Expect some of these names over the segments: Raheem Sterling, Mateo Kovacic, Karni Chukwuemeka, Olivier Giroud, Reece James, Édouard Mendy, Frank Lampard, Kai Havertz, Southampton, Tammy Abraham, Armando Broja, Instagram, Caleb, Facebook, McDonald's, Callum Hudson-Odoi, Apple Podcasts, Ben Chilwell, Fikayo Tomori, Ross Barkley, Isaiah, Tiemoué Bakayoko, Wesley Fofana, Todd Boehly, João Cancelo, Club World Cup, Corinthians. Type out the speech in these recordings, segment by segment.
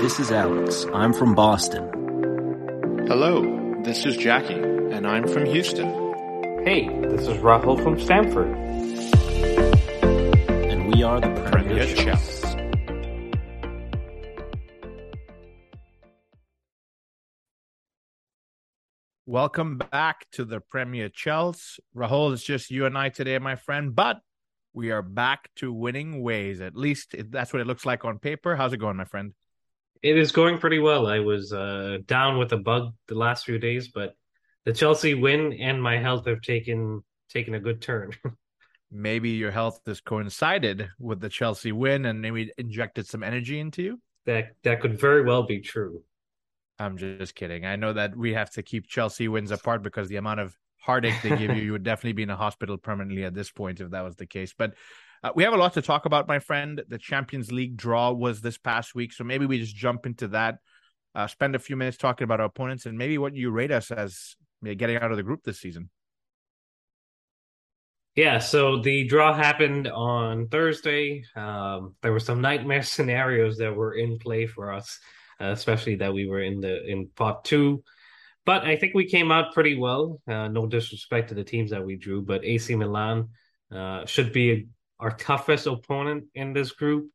This is Alex. I'm from Boston. Hello, this is Jackie, and I'm from Houston. Hey, this is Rahul from Stamford. And we are the Premier Chels. Welcome back to the Premier Chels. Rahul, it's just you and I today, my friend, but we are back to winning ways. At least that's what it looks like on paper. How's it going, my friend? It is going pretty well. I was down with a bug the last few days, but the Chelsea win and my health have taken a good turn. Maybe your health has coincided with the Chelsea win and maybe injected some energy into you? That could very well be true. I'm just kidding. I know that we have to keep Chelsea wins apart because the amount of heartache they give you, you would definitely be in a hospital permanently at this point if that was the case. But we have a lot to talk about, my friend. The Champions League draw was this past week, so maybe we just jump into that, spend a few minutes talking about our opponents, and maybe what you rate us as getting out of the group this season. Yeah, so the draw happened on Thursday. There were some nightmare scenarios that were in play for us, especially that we were in pot two. But I think we came out pretty well. No disrespect to the teams that we drew, but AC Milan should be our toughest opponent in this group,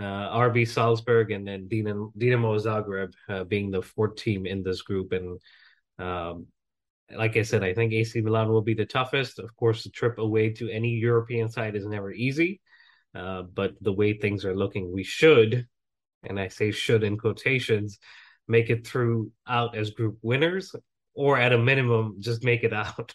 RB Salzburg, and then Dinamo Zagreb being the fourth team in this group. And like I said, I think AC Milan will be the toughest. Of course, the trip away to any European side is never easy, but the way things are looking, we should, and I say should in quotations, make it through out as group winners, or at a minimum, just make it out.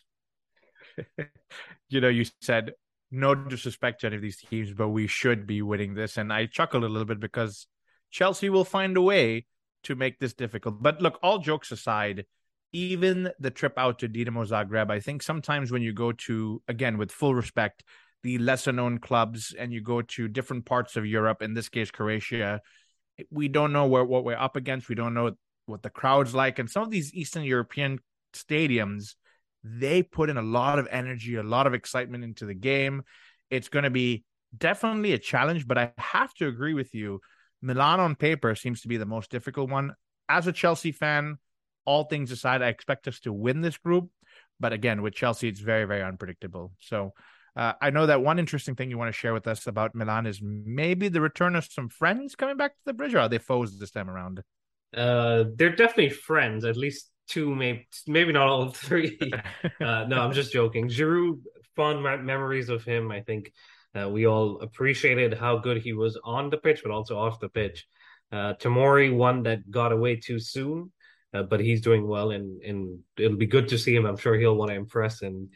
You know, you said, no disrespect to any of these teams, but we should be winning this. And I chuckled a little bit because Chelsea will find a way to make this difficult. But look, all jokes aside, even the trip out to Dinamo Zagreb, I think sometimes when you go to, again, with full respect, the lesser-known clubs and you go to different parts of Europe, in this case, Croatia, we don't know what we're up against. We don't know what the crowd's like. And some of these Eastern European stadiums, they put in a lot of energy, a lot of excitement into the game. It's going to be definitely a challenge, but I have to agree with you. Milan on paper seems to be the most difficult one. As a Chelsea fan, all things aside, I expect us to win this group. But again, with Chelsea, it's very, very unpredictable. So I know that one interesting thing you want to share with us about Milan is maybe the return of some friends coming back to the bridge, or are they foes this time around? They're definitely friends, at least two, maybe not all three. No, I'm just joking. Giroud, fond memories of him. I think we all appreciated how good he was on the pitch, but also off the pitch. Tomori, one that got away too soon, but he's doing well, and it'll be good to see him. I'm sure he'll want to impress and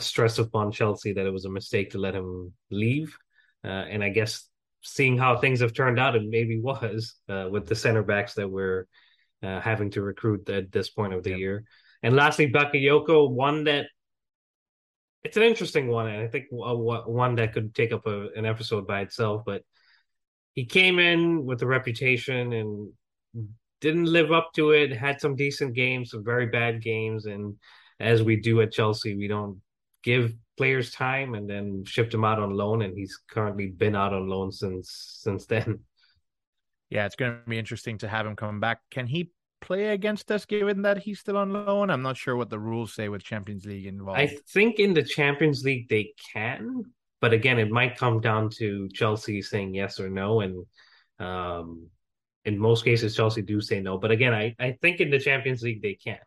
stress upon Chelsea that it was a mistake to let him leave. And I guess seeing how things have turned out, it maybe was with the center backs that we're having to recruit at this point of the year. And lastly, Bakayoko, one that it's an interesting one, and I think one that could take up an episode by itself, but he came in with a reputation and didn't live up to it, had some decent games, some very bad games, and as we do at Chelsea, we don't give players time and then ship them out on loan, and he's currently been out on loan since then. Yeah, it's going to be interesting to have him come back. Can he play against us given that he's still on loan? I'm not sure what the rules say with Champions League involved. I think in the Champions League they can, but again, it might come down to Chelsea saying yes or no. And in most cases, Chelsea do say no. But again, I think in the Champions League they can.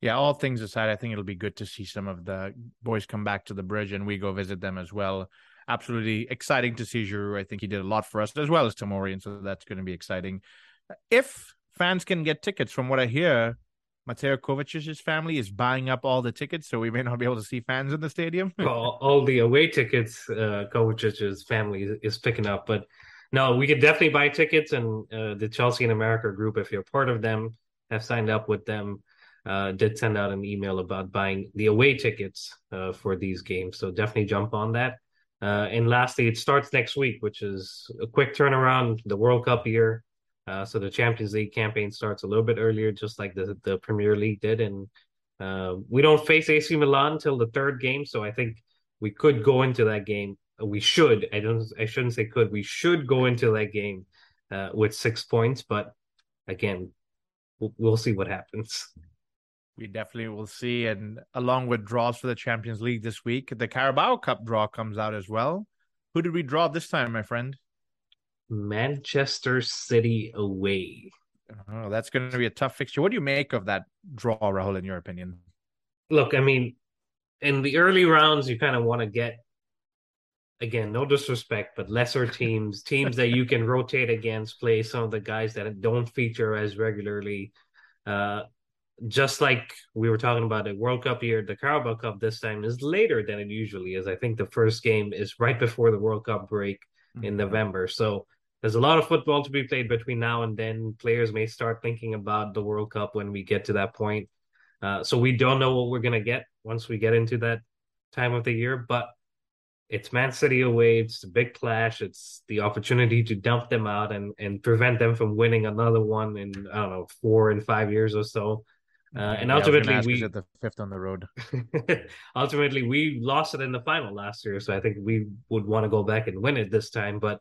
Yeah, all things aside, I think it'll be good to see some of the boys come back to the bridge and we go visit them as well. Absolutely exciting to see Giroud. I think he did a lot for us, as well as Tomori, and so that's going to be exciting. If fans can get tickets, from what I hear, Mateo Kovacic's family is buying up all the tickets, so we may not be able to see fans in the stadium. All the away tickets Kovacic's family is picking up. But no, we could definitely buy tickets, and the Chelsea in America group, if you're part of them, have signed up with them, did send out an email about buying the away tickets for these games. So definitely jump on that. And lastly, it starts next week, which is a quick turnaround, the World Cup year. So the Champions League campaign starts a little bit earlier, just like the Premier League did. And we don't face AC Milan till the third game. So I think we could go into that game. We should. I shouldn't say could. We should go into that game with 6 points. But again, we'll see what happens. We definitely will see. And along with draws for the Champions League this week, the Carabao Cup draw comes out as well. Who did we draw this time, my friend? Manchester City away. Oh, that's going to be a tough fixture. What do you make of that draw, Rahul, in your opinion? Look, I mean, in the early rounds, you kind of want to get, again, no disrespect, but lesser teams, teams that you can rotate against, play some of the guys that don't feature as regularly. Just like we were talking about the World Cup year, the Carabao Cup this time is later than it usually is. I think the first game is right before the World Cup break in November. So there's a lot of football to be played between now and then. Players may start thinking about the World Cup when we get to that point. So we don't know what we're going to get once we get into that time of the year. But it's Man City away. It's the big clash. It's the opportunity to dump them out and prevent them from winning another one in, I don't know, 4 and 5 years or so. And ultimately, we at the fifth on the road. Ultimately, we lost it in the final last year, so I think we would want to go back and win it this time. But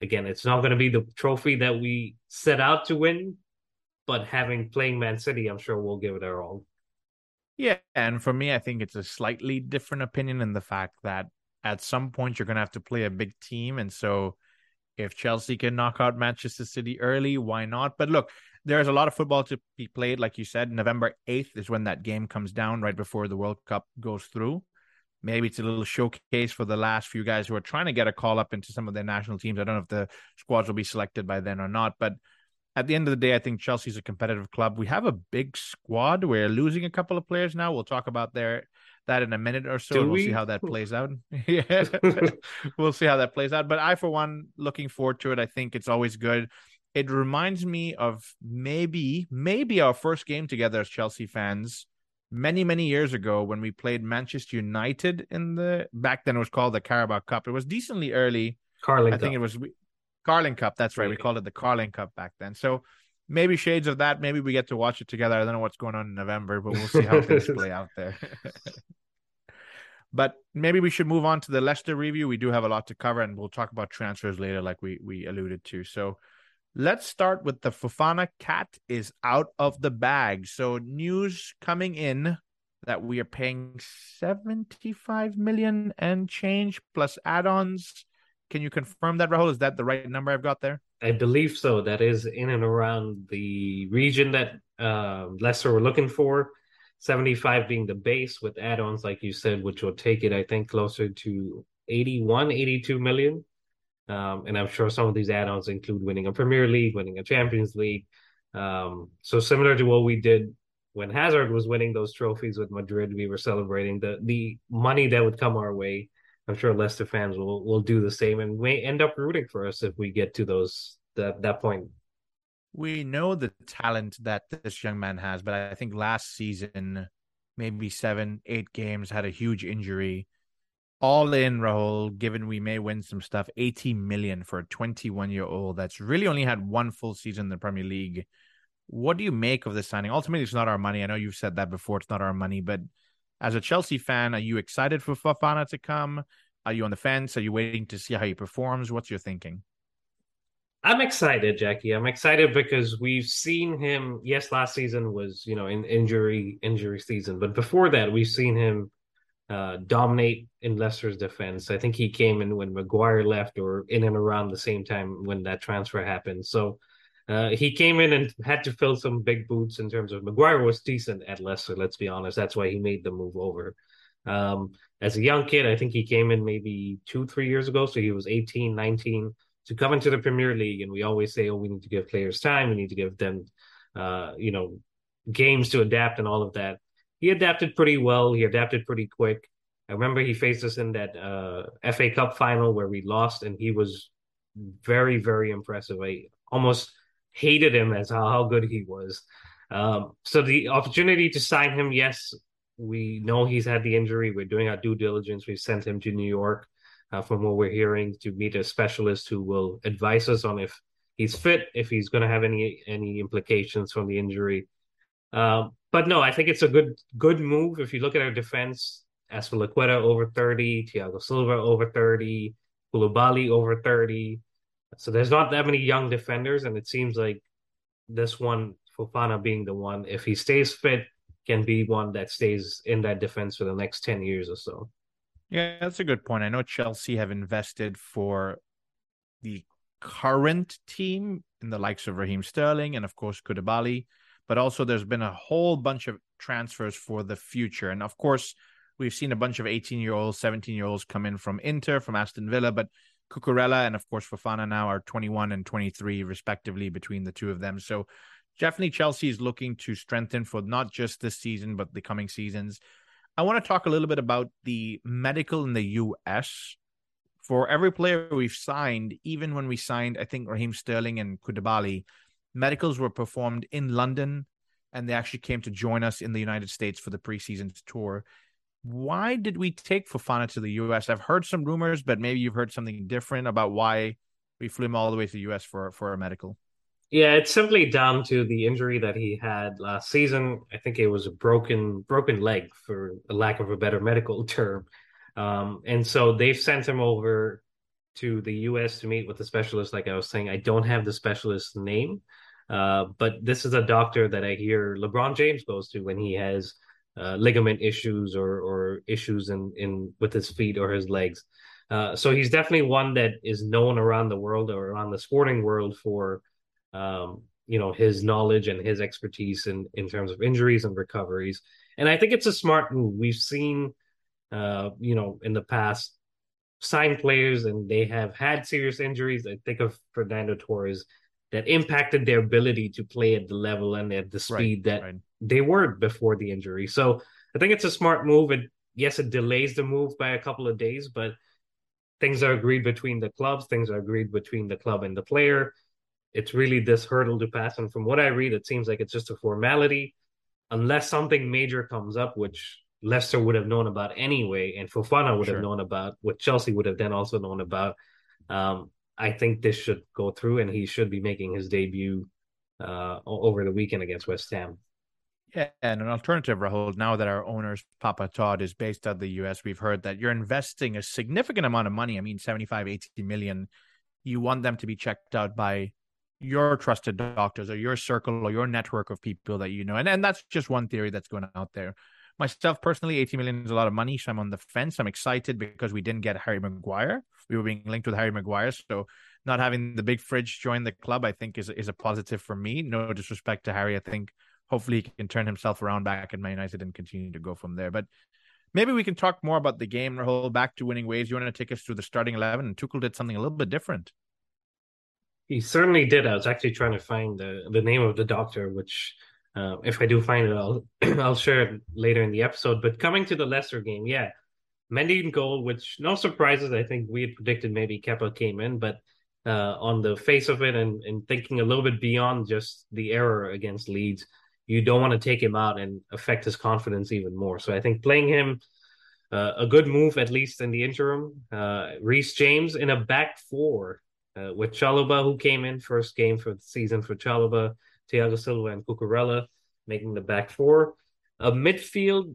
again, it's not going to be the trophy that we set out to win. But having playing Man City, I'm sure we'll give it our all. Yeah, and for me, I think it's a slightly different opinion in the fact that at some point you're going to have to play a big team, and so if Chelsea can knock out Manchester City early, why not? But look. There's a lot of football to be played, like you said. November 8th is when that game comes down, right before the World Cup goes through. Maybe it's a little showcase for the last few guys who are trying to get a call up into some of their national teams. I don't know if the squads will be selected by then or not. But at the end of the day, I think Chelsea's a competitive club. We have a big squad. We're losing a couple of players now. We'll talk about that in a minute or so. We'll see how that plays out. Yeah, we'll see how that plays out. But I, for one, looking forward to it. I think it's always good. It reminds me of maybe our first game together as Chelsea fans many, many years ago when we played Manchester United in the back then it was called the Carabao Cup. It was decently early. I think it was Carling Cup. That's right. We called it the Carling Cup back then. So maybe shades of that. Maybe we get to watch it together. I don't know what's going on in November, but we'll see how things play out there. But maybe we should move on to the Leicester review. We do have a lot to cover, and we'll talk about transfers later like we alluded to. So let's start with the Fofana cat is out of the bag. So news coming in that we are paying 75 million and change plus add-ons. Can you confirm that, Rahul? Is that the right number I've got there? I believe so. That is in and around the region that Leicester were looking for. 75 being the base with add-ons, like you said, which will take it, I think, closer to 81, 82 million. And I'm sure some of these add-ons include winning a Premier League, winning a Champions League. So similar to what we did when Hazard was winning those trophies with Madrid, we were celebrating the money that would come our way. I'm sure Leicester fans will do the same and may end up rooting for us if we get to that point. We know the talent that this young man has, but I think last season, maybe 7-8 games, had a huge injury. All in, Rahul, given we may win some stuff, 80 million for a 21-year-old that's really only had one full season in the Premier League. What do you make of this signing? Ultimately, it's not our money. I know you've said that before. It's not our money. But as a Chelsea fan, are you excited for Fofana to come? Are you on the fence? Are you waiting to see how he performs? What's your thinking? I'm excited, Jackie. I'm excited because we've seen him. Yes, last season was, an injury season. But before that, we've seen him dominate in Leicester's defense. I think he came in when Maguire left or in and around the same time when that transfer happened. So he came in and had to fill some big boots in terms of Maguire was decent at Leicester, let's be honest. That's why he made the move over. As a young kid, I think he came in maybe 2-3 years ago. So he was 18, 19 to come into the Premier League. And we always say, we need to give players time. We need to give them, games to adapt and all of that. He adapted pretty well. He adapted pretty quick. I remember he faced us in that FA Cup final where we lost, and he was very, very impressive. I almost hated him as how good he was. So the opportunity to sign him, yes, we know he's had the injury. We're doing our due diligence. We've sent him to New York from what we're hearing to meet a specialist who will advise us on if he's fit, if he's going to have any implications from the injury. But no, I think it's a good move. If you look at our defense, Azpilicueta over 30, Thiago Silva over 30, Koulibaly over 30. So there's not that many young defenders, and it seems like this one, Fofana being the one, if he stays fit, can be one that stays in that defense for the next 10 years or so. Yeah, that's a good point. I know Chelsea have invested for the current team in the likes of Raheem Sterling and, of course, Koulibaly. But also there's been a whole bunch of transfers for the future. And, of course, we've seen a bunch of 18-year-olds, 17-year-olds come in from Inter, from Aston Villa. But Cucurella and, of course, Fofana now are 21 and 23, respectively, between the two of them. So definitely Chelsea is looking to strengthen for not just this season, but the coming seasons. I want to talk a little bit about the medical in the U.S. For every player we've signed, even when we signed, I think, Raheem Sterling and Koulibaly, medicals were performed in London, and they actually came to join us in the United States for the preseason tour. Why did we take Fofana to the U.S.? I've heard some rumors, but maybe you've heard something different about why we flew him all the way to the U.S. for a medical. Yeah, it's simply down to the injury that he had last season. I think it was a broken leg, for lack of a better medical term. And so they've sent him over to the U.S. to meet with the specialist. Like I was saying, I don't have the specialist's name, but this is a doctor that I hear LeBron James goes to when he has ligament issues or issues in with his feet or his legs. So he's definitely one that is known around the world or around the sporting world for his knowledge and his expertise in terms of injuries and recoveries. And I think it's a smart move. We've seen, in the past, sign players and they have had serious injuries. I think of Fernando Torres that impacted their ability to play at the level and at the speed they were before the injury. So I think it's a smart move. And yes, it delays the move by a couple of days, but things are agreed between the clubs. Things are agreed between the club and the player. It's really this hurdle to pass. And from what I read, it seems like it's just a formality, unless something major comes up, which Leicester would have known about anyway, and Fofana would have known about, what Chelsea would have then also known about. I think this should go through, and he should be making his debut over the weekend against West Ham. Yeah, and an alternative, Rahul, now that our owner's Papa Todd is based out of the U.S., we've heard that you're investing a significant amount of money. I mean, 75, 80 million. You want them to be checked out by your trusted doctors or your circle or your network of people that you know. And that's just one theory that's going out there. Myself, personally, 80 million is a lot of money, so I'm on the fence. I'm excited because we didn't get Harry Maguire. We were being linked with Harry Maguire, so not having the big fridge join the club, I think, is a positive for me. No disrespect to Harry. I think hopefully he can turn himself around back at Man United and continue to go from there. But maybe we can talk more about the game, Rahul, back to winning ways. You want to take us through the starting 11? And Tuchel did something a little bit different. He certainly did. I was actually trying to find the name of the doctor, which if I do find it, I'll share it later in the episode. But coming to the Leicester game, yeah, Mendy in goal, which no surprises. I think we had predicted maybe Kepa came in, but on the face of it and thinking a little bit beyond just the error against Leeds, you don't want to take him out and affect his confidence even more. So I think playing him, a good move, at least in the interim. Reece James in a back four. With Chalobah, who came in first game for the season for Chalobah, Thiago Silva and Cucurella making the back four. A midfield,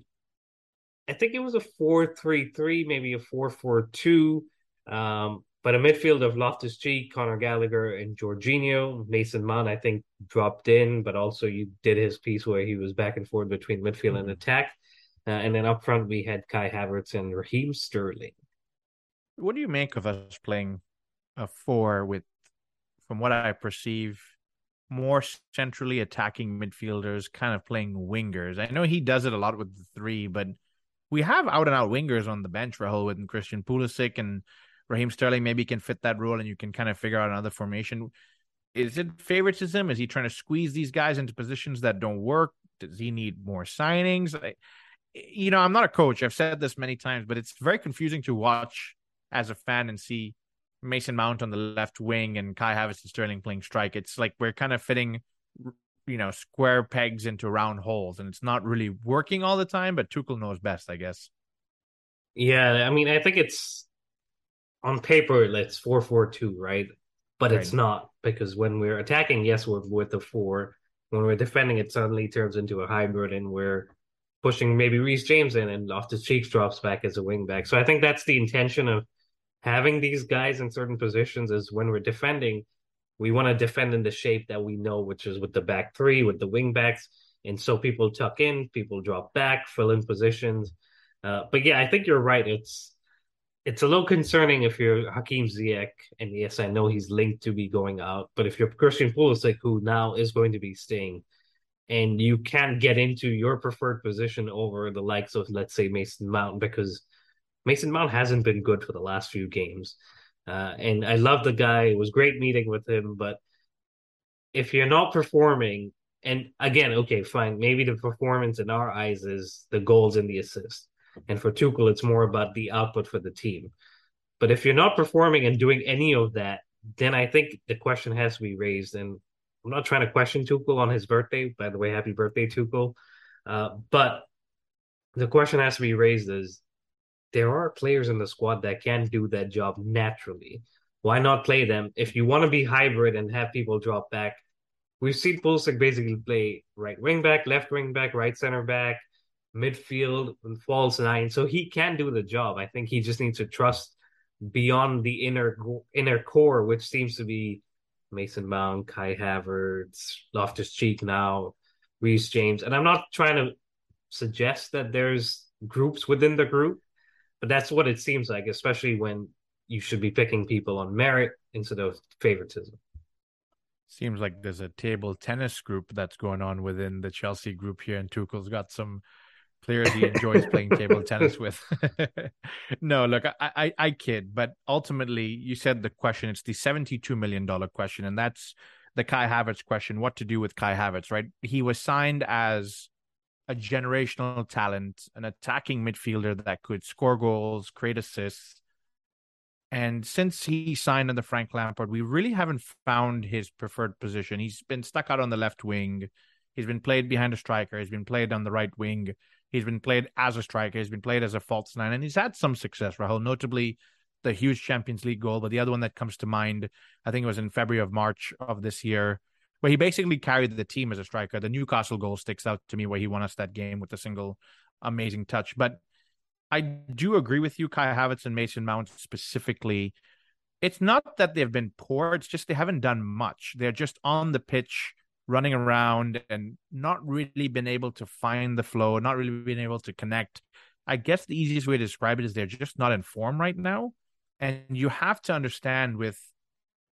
I think it was a 4-3-3, maybe a 4-4-2, but a midfield of Loftus-Cheek, Conor Gallagher and Jorginho. Mason Mount, I think, dropped in, but also you did his piece where he was back and forth between midfield and attack. And then up front, we had Kai Havertz and Raheem Sterling. What do you make of us playing a four with, from what I perceive, more centrally attacking midfielders, kind of playing wingers? I know he does it a lot with the three, but we have out-and-out wingers on the bench, Rahul, with Christian Pulisic and Raheem Sterling. Maybe can fit that role and you can kind of figure out another formation. Is it favoritism? Is he trying to squeeze these guys into positions that don't work? Does he need more signings? I'm not a coach. I've said this many times, but it's very confusing to watch as a fan and see Mason Mount on the left wing and Kai Havertz and Sterling playing strike. It's like we're kind of fitting, square pegs into round holes, and it's not really working all the time, but Tuchel knows best, I guess. Yeah, I mean, I think it's on paper, it's 4-4-2, right? But it's not, because when we're attacking, yes, we're with the four. When we're defending, it suddenly turns into a hybrid, and we're pushing maybe Reece James in and Loftus-Cheek drops back as a wing back. So I think that's the intention of having these guys in certain positions is when we're defending, we want to defend in the shape that we know, which is with the back three, with the wing backs. And so people tuck in, people drop back, fill in positions. But yeah, I think you're right. It's a little concerning if you're Hakim Ziyech, and yes, I know he's linked to be going out, but if you're Christian Pulisic, who now is going to be staying, and you can't get into your preferred position over the likes of, let's say, Mason Mount, because Mason Mount hasn't been good for the last few games. And I love the guy. It was great meeting with him, but if you're not performing, and again, okay, fine, maybe the performance in our eyes is the goals and the assists. And for Tuchel, it's more about the output for the team. But if you're not performing and doing any of that, then I think the question has to be raised. And I'm not trying to question Tuchel on his birthday. By the way, happy birthday, Tuchel. But the question has to be raised is, there are players in the squad that can do that job naturally. Why not play them? If you want to be hybrid and have people drop back, we've seen Pulisic basically play right wing back, left wing back, right center back, midfield, and false nine. So he can do the job. I think he just needs to trust beyond the inner core, which seems to be Mason Mount, Kai Havertz, Loftus-Cheek now, Reece James. And I'm not trying to suggest that there's groups within the group, but that's what it seems like, especially when you should be picking people on merit instead of favoritism. Seems like there's a table tennis group that's going on within the Chelsea group here, and Tuchel's got some players he enjoys playing table tennis with. No, look, I kid, but ultimately you said the question, it's the $72 million question, and that's the Kai Havertz question, what to do with Kai Havertz, right? He was signed as a generational talent, an attacking midfielder that could score goals, create assists. And since he signed under Frank Lampard, we really haven't found his preferred position. He's been stuck out on the left wing. He's been played behind a striker. He's been played on the right wing. He's been played as a striker. He's been played as a false nine. And he's had some success, Rahul, notably the huge Champions League goal. But the other one that comes to mind, I think it was in March of this year, where he basically carried the team as a striker. The Newcastle goal sticks out to me, where he won us that game with a single amazing touch. But I do agree with you, Kai Havertz and Mason Mount specifically. It's not that they've been poor. It's just they haven't done much. They're just on the pitch, running around and not really been able to find the flow, not really been able to connect. I guess the easiest way to describe it is they're just not in form right now. And you have to understand, with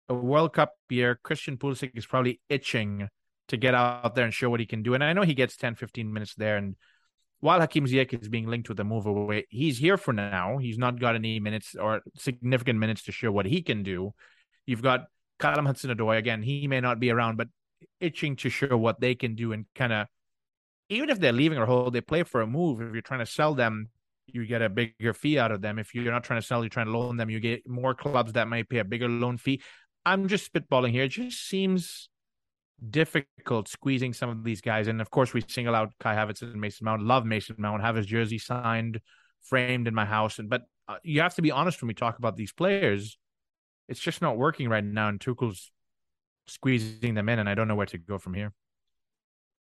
a World Cup year, Christian Pulisic is probably itching to get out there and show what he can do. And I know he gets 10, 15 minutes there. And while Hakim Ziyech is being linked with a move away, he's here for now. He's not got any minutes or significant minutes to show what he can do. You've got Callum Hudson-Odoi. Again, he may not be around, but itching to show what they can do, and kind of, even if they're leaving or hold, they play for a move. If you're trying to sell them, you get a bigger fee out of them. If you're not trying to sell, you're trying to loan them, you get more clubs that might pay a bigger loan fee. I'm just spitballing here. It just seems difficult squeezing some of these guys. And of course, we single out Kai Havertz and Mason Mount. Love Mason Mount. Have his jersey signed, framed in my house. But you have to be honest when we talk about these players. It's just not working right now, and Tuchel's squeezing them in, and I don't know where to go from here.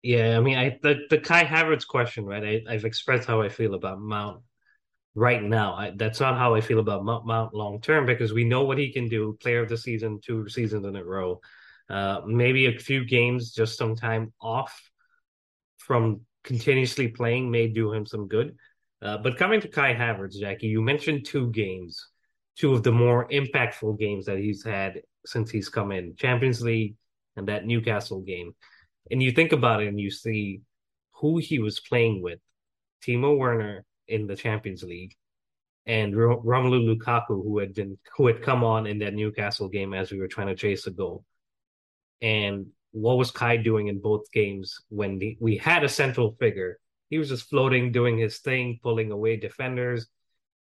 Yeah, I mean, the Kai Havertz question, right? I've expressed how I feel about Mount right now. That's not how I feel about Mount long term, because we know what he can do. Player of the season, 2 seasons in a row. Maybe a few games, just some time off from continuously playing may do him some good. But coming to Kai Havertz, Jackie, you mentioned 2 games, 2 of the more impactful games that he's had since he's come in, Champions League and that Newcastle game. And you think about it and you see who he was playing with, Timo Werner in the Champions League and Romelu Lukaku, who had come on in that Newcastle game as we were trying to chase a goal. And what was Kai doing in both games when we had a central figure? He was just floating, doing his thing, pulling away defenders.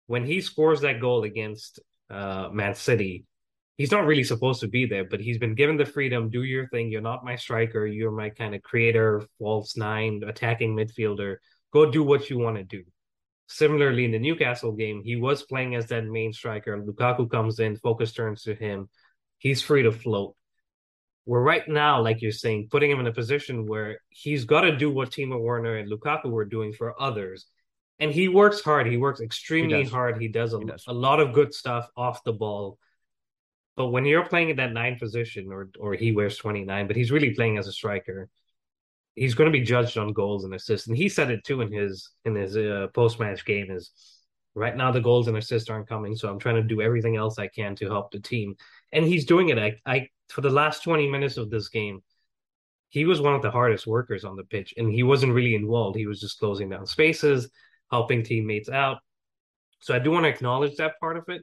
When he scores that goal against Man City, he's not really supposed to be there, but he's been given the freedom, do your thing. You're not my striker. You're my kind of creator, false nine, attacking midfielder. Go do what you want to do. Similarly, in the Newcastle game, he was playing as that main striker. Lukaku comes in, focus turns to him. He's free to float. We're right now, like you're saying, putting him in a position where he's got to do what Timo Werner and Lukaku were doing for others. And he works hard. He works extremely hard. He does a lot of good stuff off the ball. But when you're playing in that 9 position, or he wears 29, but he's really playing as a striker, he's going to be judged on goals and assists. And he said it too in his post-match game is, right now the goals and assists aren't coming, so I'm trying to do everything else I can to help the team. And he's doing it. I for the last 20 minutes of this game, he was one of the hardest workers on the pitch, and he wasn't really involved. He was just closing down spaces, helping teammates out. So I do want to acknowledge that part of it.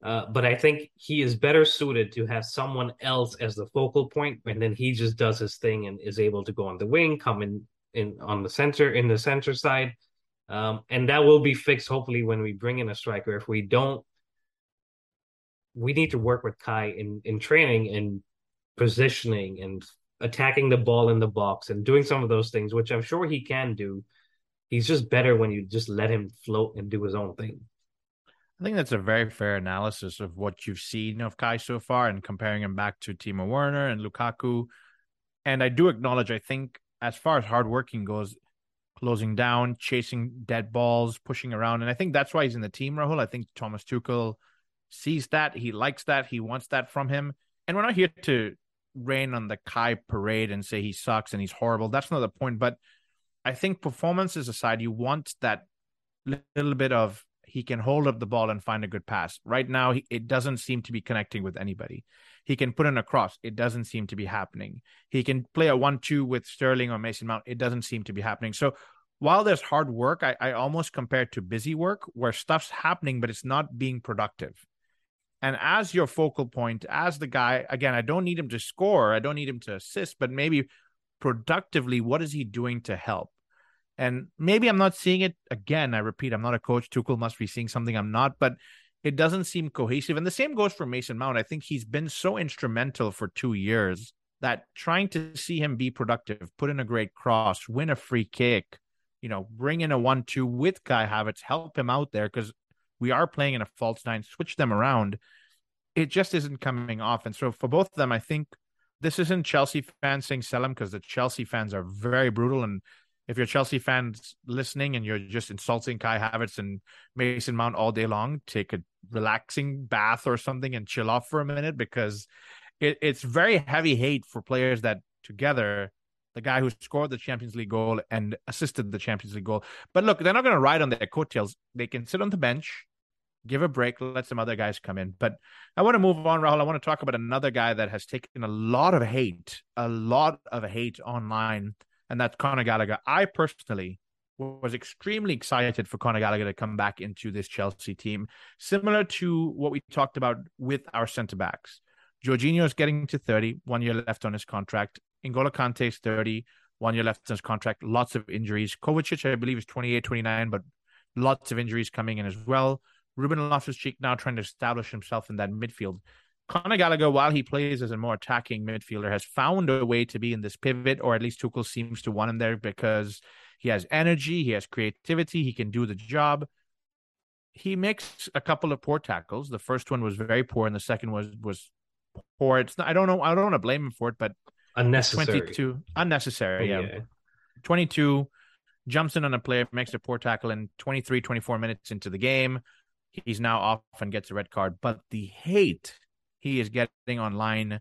But I think he is better suited to have someone else as the focal point, and then he just does his thing and is able to go on the wing, come in on the center, in the center side. And that will be fixed, hopefully, when we bring in a striker. If we don't, we need to work with Kai in training and positioning and attacking the ball in the box and doing some of those things, which I'm sure he can do. He's just better when you just let him float and do his own thing. I think that's a very fair analysis of what you've seen of Kai so far and comparing him back to Timo Werner and Lukaku. And I do acknowledge, I think, as far as hard working goes, closing down, chasing dead balls, pushing around. And I think that's why he's in the team, Rahul. I think Thomas Tuchel sees that. He likes that. He wants that from him. And we're not here to rain on the Kai parade and say he sucks and he's horrible. That's not the point. But I think performances aside, you want that little bit of he can hold up the ball and find a good pass. Right now, it doesn't seem to be connecting with anybody. He can put in a cross. It doesn't seem to be happening. He can play a 1-2 with Sterling or Mason Mount. It doesn't seem to be happening. So while there's hard work, I almost compare it to busy work where stuff's happening, but it's not being productive. And as your focal point, as the guy, again, I don't need him to score. I don't need him to assist, but maybe productively, what is he doing to help? And maybe I'm not seeing it. Again, I repeat, I'm not a coach. Tuchel must be seeing something I'm not, but it doesn't seem cohesive. And the same goes for Mason Mount. I think he's been so instrumental for 2 years that trying to see him be productive, put in a great cross, win a free kick, bring in a 1-2 with Kai Havertz, help him out there because we are playing in a false 9, switch them around. It just isn't coming off. And so for both of them, I think this isn't Chelsea fans saying sell him because the Chelsea fans are very brutal. And if you're Chelsea fans listening and you're just insulting Kai Havertz and Mason Mount all day long, take a relaxing bath or something and chill off for a minute because it's very heavy hate for players that together, the guy who scored the Champions League goal and assisted the Champions League goal. But look, they're not going to ride on their coattails. They can sit on the bench, give a break, let some other guys come in. But I want to move on, Rahul. I want to talk about another guy that has taken a lot of hate online. And that's Conor Gallagher. I personally was extremely excited for Conor Gallagher to come back into this Chelsea team, similar to what we talked about with our centre-backs. Jorginho is getting to 30, 1 year left on his contract. N'Golo Kante is 30, 1 year left on his contract, lots of injuries. Kovacic, I believe, is 28, 29, but lots of injuries coming in as well. Ruben Loftus-Cheek now trying to establish himself in that midfield. Conor Gallagher, while he plays as a more attacking midfielder, has found a way to be in this pivot, or at least Tuchel seems to want him there because he has energy, he has creativity, he can do the job. He makes a couple of poor tackles. The first one was very poor, and the second was poor. It's not, I don't know. I don't want to blame him for it, but unnecessary. 22, unnecessary. Oh, yeah. 22 jumps in on a player, makes a poor tackle, and 23, 24 minutes into the game, he's now off and gets a red card. But the hate he is getting online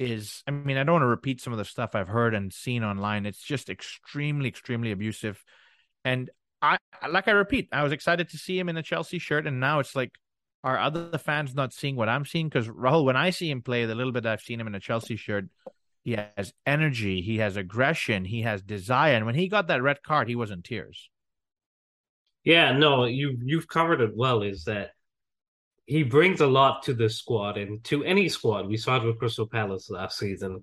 is, I mean, I don't want to repeat some of the stuff I've heard and seen online. It's just extremely, extremely abusive. And I was excited to see him in a Chelsea shirt. And now it's like, are other fans not seeing what I'm seeing? Because Rahul, when I see him play, the little bit I've seen him in a Chelsea shirt, he has energy, he has aggression, he has desire. And when he got that red card, he was in tears. Yeah, no, you've covered it well, is that he brings a lot to this squad and to any squad. We saw it with Crystal Palace last season.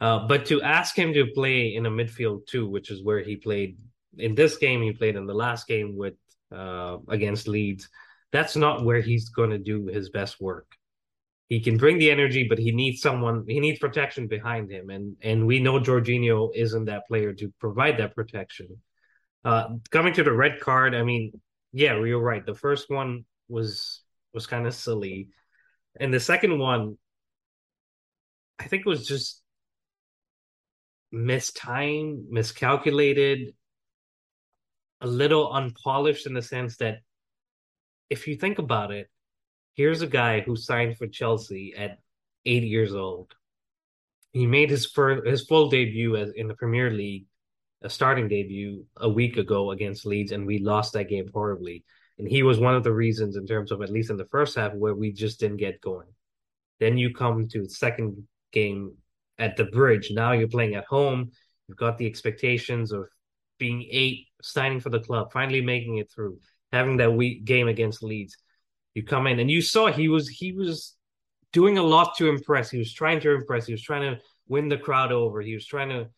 But to ask him to play in a midfield too, which is where he played in this game, he played in the last game with against Leeds, that's not where he's going to do his best work. He can bring the energy, but he needs protection behind him. And we know Jorginho isn't that player to provide that protection. Coming to the red card, I mean, yeah, you're right. The first one was kind of silly. And the second one, I think, was just mistimed, miscalculated. a little unpolished in the sense that if you think about it, here's a guy who signed for Chelsea at 8 years old. He made his full debut in the Premier League, a starting debut a week ago against Leeds, and we lost that game horribly. And he was one of the reasons, in terms of at least in the first half, where we just didn't get going. Then you come to the second game at the Bridge. Now you're playing at home. You've got the expectations of being 8, signing for the club, finally making it through, having that week game against Leeds. You come in and you saw he was doing a lot to impress. He was trying to impress. He was trying to win the crowd over. He was trying to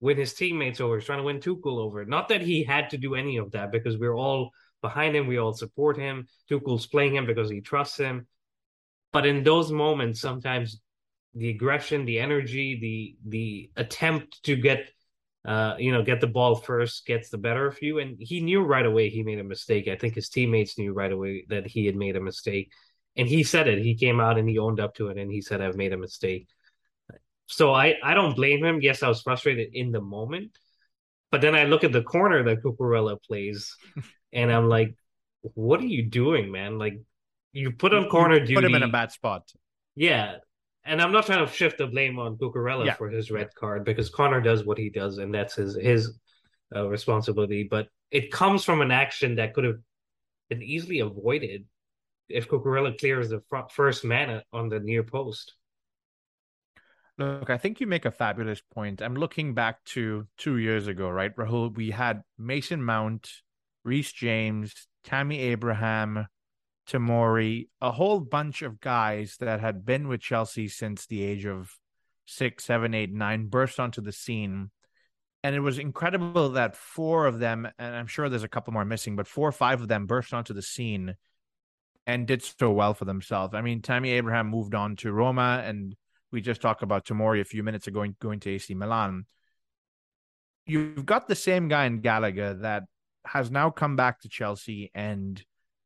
win his teammates over. He was trying to win Tuchel over. Not that he had to do any of that, because we're all behind him. We all support him. Tuchel's playing him because he trusts him. But in those moments, sometimes the aggression, the energy, the attempt to get the ball first gets the better of you. And he knew right away he made a mistake. I think his teammates knew right away that he had made a mistake. And he said it. He came out and he owned up to it, and he said, I've made a mistake. So I don't blame him. Yes, I was frustrated in the moment. But then I look at the corner that Cucurella plays, and I'm like, what are you doing, man? Like, you put on corner duty. Put him in a bad spot. Yeah. And I'm not trying to shift the blame on Cucurella for his red card, because Connor does what he does, and that's his responsibility. But it comes from an action that could have been easily avoided if Cucurella clears the first man on the near post. Look, I think you make a fabulous point. I'm looking back to 2 years ago, right, Rahul? We had Mason Mount, Reece James, Tammy Abraham, Tomori, a whole bunch of guys that had been with Chelsea since the age of 6, 7, 8, 9 burst onto the scene. And it was incredible that 4 of them, and I'm sure there's a couple more missing, but 4 or 5 of them burst onto the scene and did so well for themselves. I mean, Tammy Abraham moved on to Roma, and we just talked about Tomori a few minutes ago going to AC Milan. You've got the same guy in Gallagher that has now come back to Chelsea and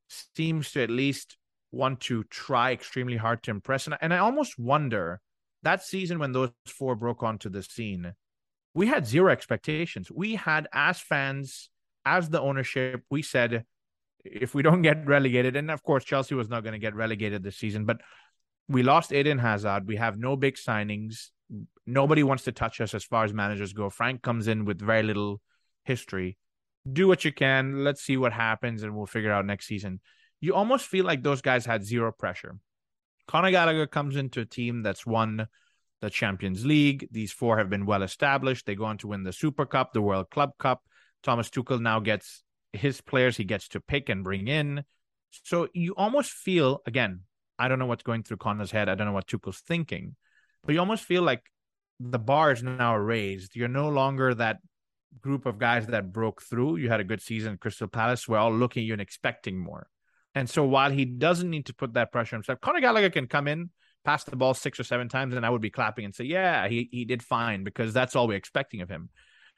seems to at least want to try extremely hard to impress. And I almost wonder, that season when those 4 broke onto the scene, we had zero expectations. We had, as fans, as the ownership, we said, if we don't get relegated, and of course, Chelsea was not going to get relegated this season, but we lost Eden Hazard. We have no big signings. Nobody wants to touch us as far as managers go. Frank comes in with very little history. Do what you can. Let's see what happens, and we'll figure out next season. You almost feel like those guys had zero pressure. Conor Gallagher comes into a team that's won the Champions League. These 4 have been well established. They go on to win the Super Cup, the World Club Cup. Thomas Tuchel now gets his players he gets to pick and bring in. So you almost feel, again, I don't know what's going through Conor's head. I don't know what Tuchel's thinking. But you almost feel like the bar is now raised. You're no longer that group of guys that broke through. You had a good season at Crystal Palace. We're all looking at you and expecting more. And so while he doesn't need to put that pressure on himself, Conor Gallagher can come in, pass the ball 6 or 7 times, and I would be clapping and say, yeah, he did fine, because that's all we're expecting of him.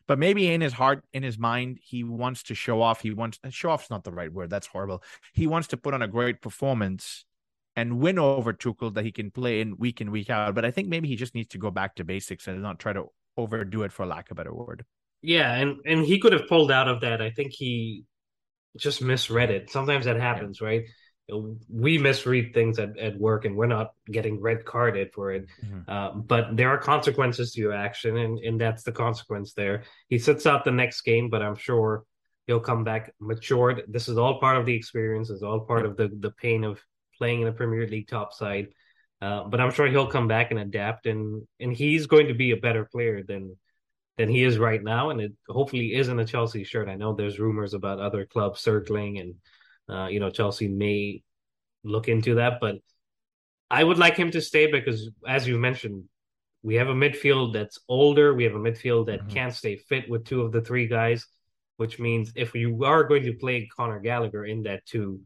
But maybe in his heart, in his mind, he wants to show off. Show off's not the right word. That's horrible. He wants to put on a great performance and win over Tuchel that he can play in, week out. But I think maybe he just needs to go back to basics and not try to overdo it, for lack of a better word. Yeah, and he could have pulled out of that. I think he just misread it. Sometimes that happens, right? We misread things at work, and we're not getting red carded for it. Mm-hmm. But there are consequences to your action, and that's the consequence there. He sits out the next game, but I'm sure he'll come back matured. This is all part of the experience. It's all part of the pain of playing in a Premier League top side. But I'm sure he'll come back and adapt, and he's going to be a better player than he is right now, and it hopefully is in a Chelsea shirt. I know there's rumors about other clubs circling, and Chelsea may look into that, but I would like him to stay because, as you mentioned, we have a midfield that's older. We have a midfield that can't stay fit with 2 of the 3 guys, which means if you are going to play Conor Gallagher in that 2,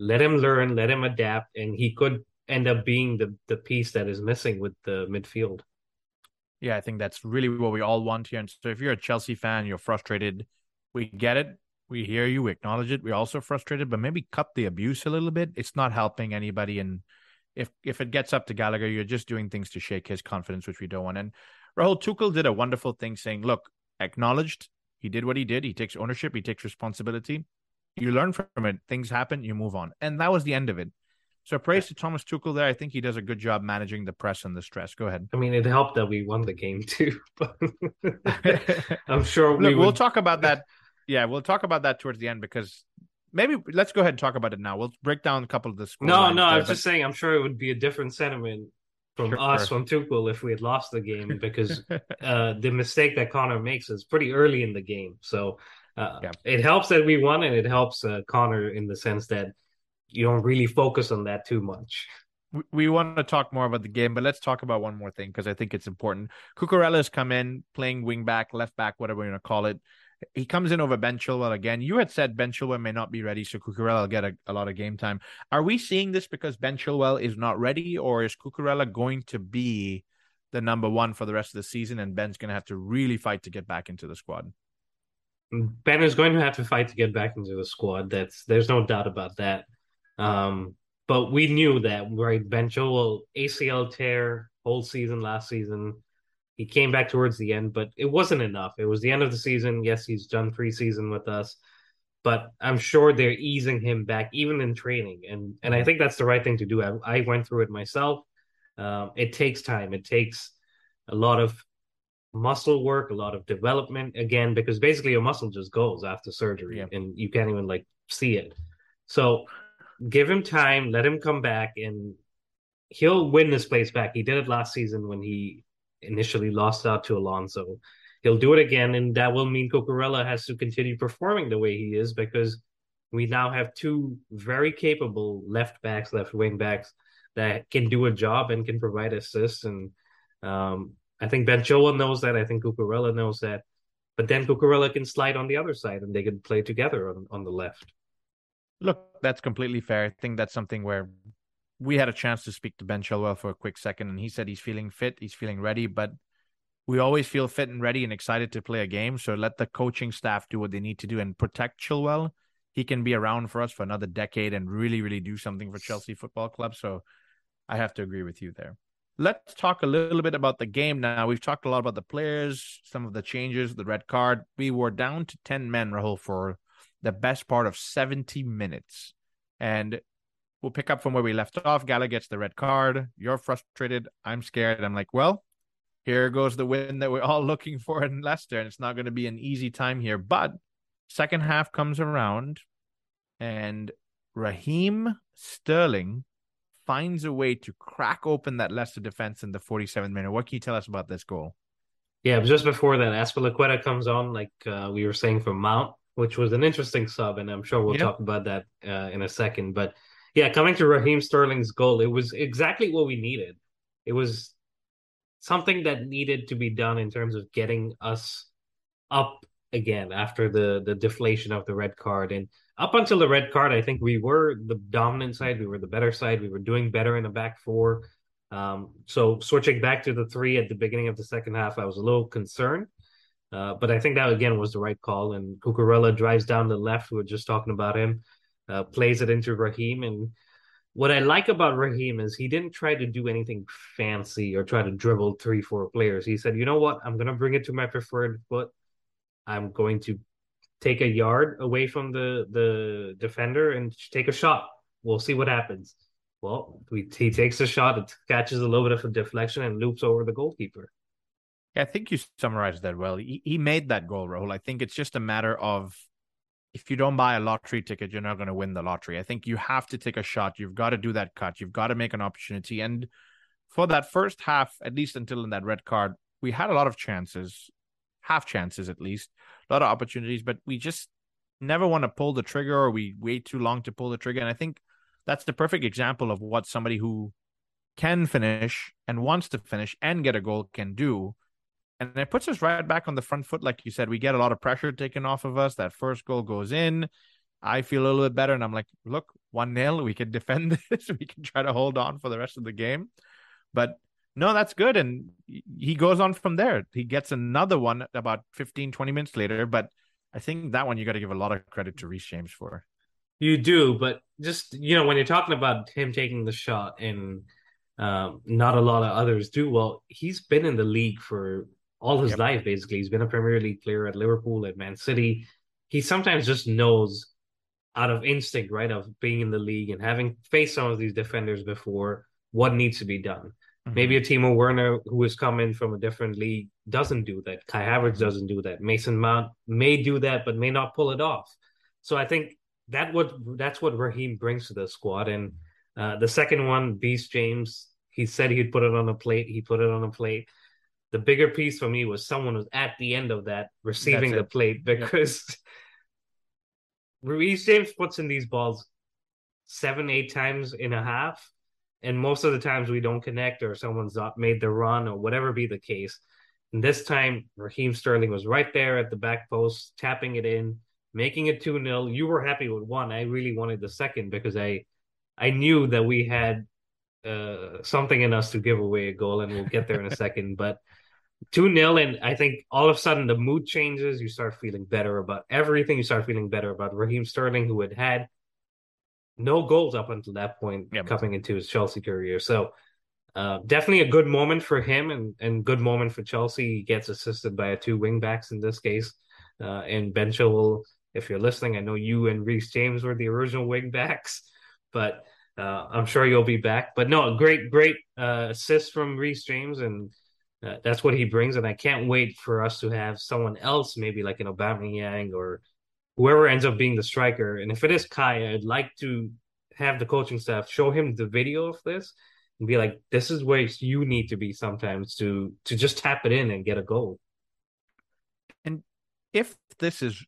let him learn, let him adapt, and he could end up being the piece that is missing with the midfield. Yeah, I think that's really what we all want here. And so if you're a Chelsea fan, you're frustrated. We get it. We hear you. We acknowledge it. We're also frustrated, but maybe cut the abuse a little bit. It's not helping anybody. And if it gets up to Gallagher, you're just doing things to shake his confidence, which we don't want. And Rahul, Tuchel did a wonderful thing saying, look, acknowledged He did what he did. He takes ownership. He takes responsibility. You learn from it. Things happen. You move on. And that was the end of it. So praise to Thomas Tuchel there. I think he does a good job managing the press and the stress. Go ahead. I mean, it helped that we won the game too. But I'm sure we'll talk about that. Yeah, we'll talk about that towards the end because maybe let's go ahead and talk about it now. We'll break down a couple of the score lines. No, I was just saying I'm sure it would be a different sentiment from Tuchel if we had lost the game because the mistake that Connor makes is pretty early in the game. So it helps that we won and it helps Connor in the sense that you don't really focus on that too much. We want to talk more about the game, but let's talk about one more thing because I think it's important. Cucurella's come in, playing wing back, left back, whatever you want to call it. He comes in over Ben Chilwell again. You had said Ben Chilwell may not be ready, so Cucurella will get a lot of game time. Are we seeing this because Ben Chilwell is not ready, or is Cucurella going to be the number one for the rest of the season and Ben's going to have to really fight to get back into the squad? Ben is going to have to fight to get back into the squad. There's no doubt about that. But we knew that, right? Ben Chilwell, ACL tear, whole season last season. He came back towards the end, but it wasn't enough. It was the end of the season. Yes, he's done preseason with us, but I'm sure they're easing him back, even in training. And I think that's the right thing to do. I went through it myself. It takes time. It takes a lot of muscle work, a lot of development, again, because basically your muscle just goes after surgery and you can't even see it. So give him time, let him come back, and he'll win this place back. He did it last season when he initially lost out to Alonso. He'll do it again, and that will mean Cucurella has to continue performing the way he is because we now have two very capable left backs, left wing backs that can do a job and can provide assists. And I think Ben Chilwell knows that. I think Cucurella knows that. But then Cucurella can slide on the other side, and they can play together on the left. Look, that's completely fair. I think that's something where we had a chance to speak to Ben Chilwell for a quick second, and he said he's feeling fit, he's feeling ready, but we always feel fit and ready and excited to play a game, so let the coaching staff do what they need to do and protect Chilwell. He can be around for us for another decade and really, really do something for Chelsea Football Club, so I have to agree with you there. Let's talk a little bit about the game now. We've talked a lot about the players, some of the changes, the red card. We were down to 10 men, Rahul, for the best part of 70 minutes, and we'll pick up from where we left off. Gallagher gets the red card. You're frustrated. I'm scared. I'm like, well, here goes the win that we're all looking for in Leicester, and it's not going to be an easy time here. But second half comes around, and Raheem Sterling finds a way to crack open that Leicester defense in the 47th minute. What can you tell us about this goal? Yeah, just before that, Azpilicueta comes on, we were saying, from Mount, which was an interesting sub, and I'm sure we'll talk about that in a second. But yeah, coming to Raheem Sterling's goal, it was exactly what we needed. It was something that needed to be done in terms of getting us up again after the deflation of the red card. And up until the red card, I think we were the dominant side. We were the better side. We were doing better in the back four. So switching back to the three at the beginning of the second half, I was a little concerned. But I think that, again, was the right call. And Cucurella drives down the left. We were just talking about him. Plays it into Raheem, and what I like about Raheem is he didn't try to do anything fancy or try to dribble 3-4 players. He said, you know what, I'm going to bring it to my preferred foot. I'm going to take a yard away from the defender and take a shot. We'll see what happens. Well, he takes a shot, it catches a little bit of a deflection and loops over the goalkeeper. Yeah, I think you summarized that well. He made that goal, Rahul. I think it's just a matter of, if you don't buy a lottery ticket, you're not going to win the lottery. I think you have to take a shot. You've got to do that cut. You've got to make an opportunity. And for that first half, at least until in that red card, we had a lot of chances, half chances at least, a lot of opportunities, but we just never want to pull the trigger, or we wait too long to pull the trigger. And I think that's the perfect example of what somebody who can finish and wants to finish and get a goal can do. And it puts us right back on the front foot. Like you said, we get a lot of pressure taken off of us. That first goal goes in. I feel a little bit better. And I'm like, look, 1-0. We can defend this. We can try to hold on for the rest of the game. But no, that's good. And he goes on from there. He gets another one about 15, 20 minutes later. But I think that one you got to give a lot of credit to Reece James for. You do. But just, when you're talking about him taking the shot and not a lot of others do, well, he's been in the league for all his life, basically. He's been a Premier League player at Liverpool, at Man City. He sometimes just knows out of instinct, right, of being in the league and having faced some of these defenders before, what needs to be done. Mm-hmm. Maybe a Timo Werner, who has come in from a different league, doesn't do that. Kai Havertz doesn't do that. Mason Mount may do that, but may not pull it off. So I think that's what Raheem brings to the squad. And the second one, Reece James, he said he'd put it on a plate. He put it on a plate. The bigger piece for me was someone was at the end of that receiving the plate, because Reece James puts in these balls 7-8 times in a half, and most of the times we don't connect or someone's not made the run or whatever be the case. And this time, Raheem Sterling was right there at the back post, tapping it in, making it 2-0. You were happy with one. I really wanted the second because I knew that we had something in us to give away a goal, and we'll get there in a second. But 2-0, and I think all of a sudden the mood changes. You start feeling better about everything. You start feeling better about Raheem Sterling, who had no goals up until that point coming into his Chelsea career. So definitely a good moment for him and good moment for Chelsea. He gets assisted by 2 wingbacks in this case. And Ben Chilwell, if you're listening, I know you and Reece James were the original wingbacks, but I'm sure you'll be back. But no, great assist from Reece James, and that's what he brings. And I can't wait for us to have someone else, maybe like an Aubameyang or whoever ends up being the striker. And if it is Kai, I'd like to have the coaching staff show him the video of this and be like, this is where you need to be sometimes to just tap it in and get a goal. And if this is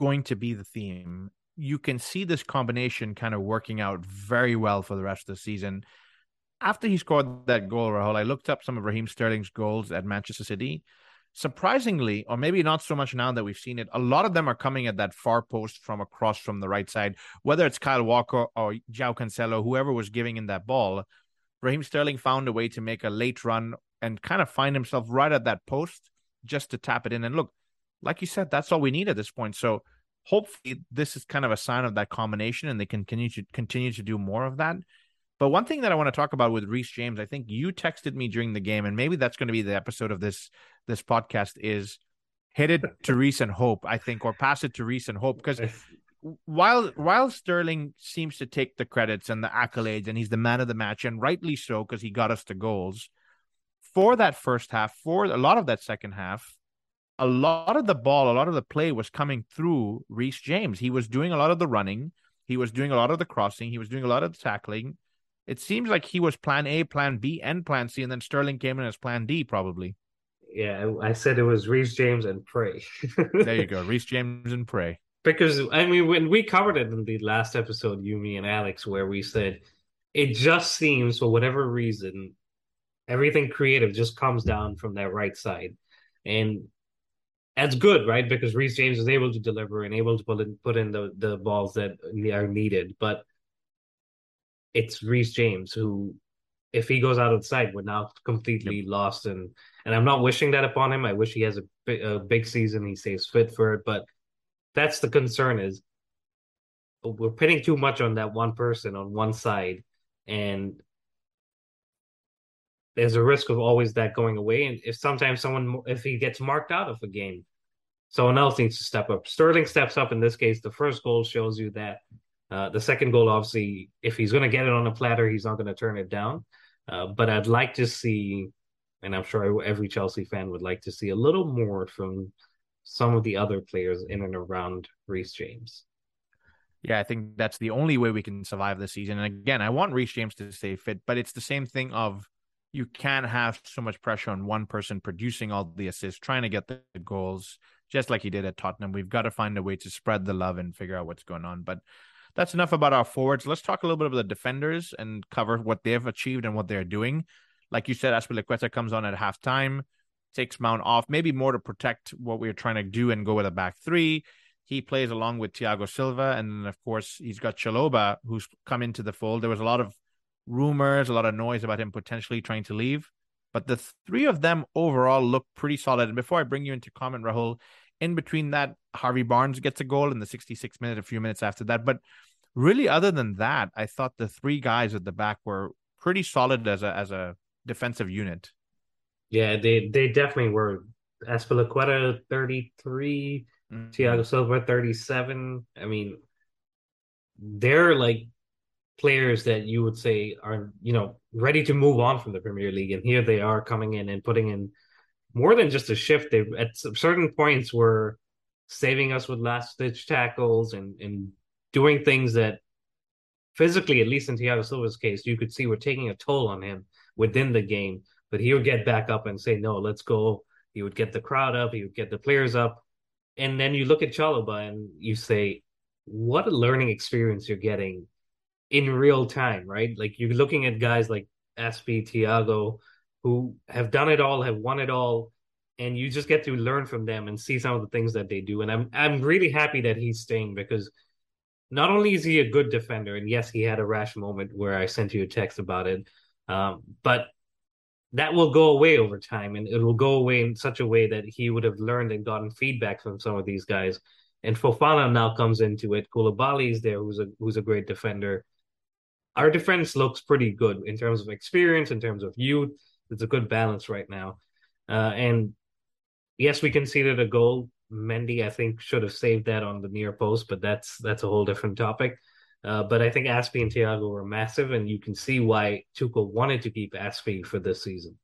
going to be the theme, you can see this combination kind of working out very well for the rest of the season. After he scored that goal, Rahul, I looked up some of Raheem Sterling's goals at Manchester City. Surprisingly, or maybe not so much now that we've seen it, a lot of them are coming at that far post from across from the right side, whether it's Kyle Walker or João Cancelo, whoever was giving in that ball. Raheem Sterling found a way to make a late run and kind of find himself right at that post just to tap it in. And look, like you said, that's all we need at this point. So hopefully this is kind of a sign of that combination, and they continue to do more of that. But one thing that I want to talk about with Reece James, I think you texted me during the game, and maybe that's going to be the episode of this podcast, is hit it to Reece and hope, I think, or pass it to Reece and hope. Because while Sterling seems to take the credits and the accolades, and he's the man of the match, and rightly so, because he got us the goals, for that first half, for a lot of that second half, a lot of the ball, a lot of the play was coming through Reece James. He was doing a lot of the running. He was doing a lot of the crossing. He was doing a lot of the tackling. It seems like he was plan A, plan B, and plan C, and then Sterling came in as plan D, probably. Yeah, I said it was Reece James and pray. There you go, Reece James and pray. Because, I mean, when we covered it in the last episode, you, me, and Alex, where we said it just seems, for whatever reason, everything creative just comes down from that right side. And that's good, right? Because Reece James is able to deliver and able to put in the balls that are needed. But it's Reece James who, if he goes out of the side, we're now completely lost. And I'm not wishing that upon him. I wish he has a big season. He stays fit for it. But that's the concern, is we're pinning too much on that one person on one side. And there's a risk of always that going away. And if he gets marked out of a game, someone else needs to step up. Sterling steps up. In this case, the first goal shows you that. The second goal, obviously, if he's going to get it on a platter, he's not going to turn it down. But I'd like to see, and I'm sure every Chelsea fan would like to see, a little more from some of the other players in and around Reece James. Yeah, I think that's the only way we can survive this season. And again, I want Reece James to stay fit, but it's the same thing of you can't have so much pressure on one person producing all the assists, trying to get the goals, just like he did at Tottenham. We've got to find a way to spread the love and figure out what's going on. But that's enough about our forwards. Let's talk a little bit about the defenders and cover what they've achieved and what they're doing. Like you said, Azpilicueta comes on at halftime, takes Mount off, maybe more to protect what we're trying to do and go with a back three. He plays along with Thiago Silva. And then, of course, he's got Chalobah, who's come into the fold. There was a lot of rumors, a lot of noise about him potentially trying to leave. But the three of them overall look pretty solid. And before I bring you into comment, Rahul, in between that, Harvey Barnes gets a goal in the 66th minute, a few minutes after that. But really, other than that, I thought the three guys at the back were pretty solid as a defensive unit. Yeah, they definitely were. Azpilicueta 33, Thiago Silva 37. I mean, they're like players that you would say are, you know, ready to move on from the Premier League, and here they are coming in and putting in more than just a shift. They at certain points were saving us with last-ditch tackles and doing things that physically, at least in Thiago Silva's case, you could see were taking a toll on him within the game. But he would get back up and say, no, let's go. He would get the crowd up. He would get the players up. And then you look at Chalobah and you say, what a learning experience you're getting in real time, right? Like, you're looking at guys like Aspi, Thiago, who have done it all, have won it all. And you just get to learn from them and see some of the things that they do. And I'm really happy that he's staying, because not only is he a good defender, and yes, he had a rash moment where I sent you a text about it, but that will go away over time, and it will go away in such a way that he would have learned and gotten feedback from some of these guys. And Fofana now comes into it. Koulibaly is there, who's a great defender. Our defense looks pretty good in terms of experience, in terms of youth. It's a good balance right now. And yes, we conceded a goal. Mendy, I think, should have saved that on the near post, but that's a whole different topic. But I think Aspi and Thiago were massive, and you can see why Tuchel wanted to keep Aspi for this season.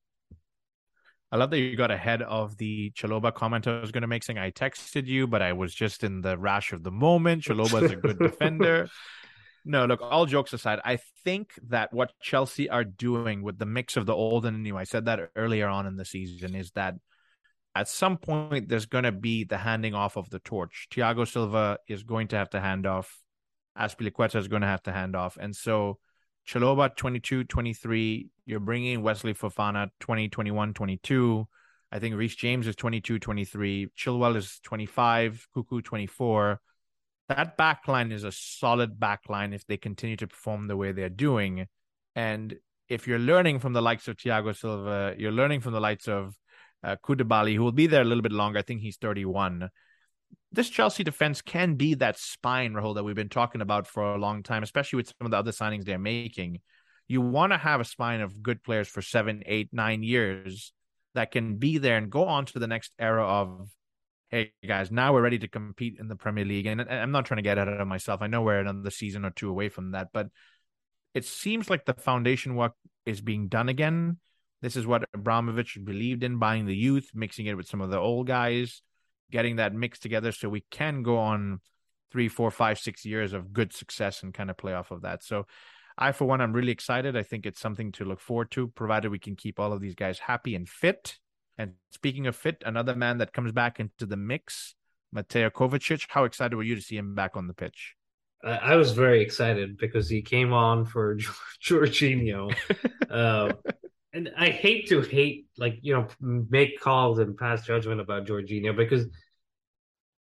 I love that you got ahead of the Chalobah comment I was going to make, saying I texted you, but I was just in the rash of the moment. Chalobah is a good defender. No, look, all jokes aside, I think that what Chelsea are doing with the mix of the old and new, I said that earlier on in the season, is that at some point there's going to be the handing off of the torch. Thiago Silva is going to have to hand off. Azpilicueta is going to have to hand off. And so Chalobah, 22, 23, you're bringing Wesley Fofana, 20, 21, 22. I think Reece James is 22, 23. Chilwell is 25, Cuckoo, 24. That backline is a solid backline if they continue to perform the way they're doing. And if you're learning from the likes of Thiago Silva, you're learning from the likes of Koulibaly, who will be there a little bit longer. I think he's 31. This Chelsea defense can be that spine, Rahul, that we've been talking about for a long time, especially with some of the other signings they're making. You want to have a spine of good players for 7, 8, 9 years that can be there and go on to the next era of, hey, guys, now we're ready to compete in the Premier League. And I'm not trying to get out of myself. I know we're another season or two away from that, but it seems like the foundation work is being done again. This is what Abramovich believed in, buying the youth, mixing it with some of the old guys, getting that mix together so we can go on 3, 4, 5, 6 years of good success and kind of play off of that. So I, for one, I'm really excited. I think it's something to look forward to, provided we can keep all of these guys happy and fit. And speaking of fit, another man that comes back into the mix, Mateo Kovacic. How excited were you to see him back on the pitch? I was very excited because he came on for Jorginho. And I hate to make calls and pass judgment about Jorginho, because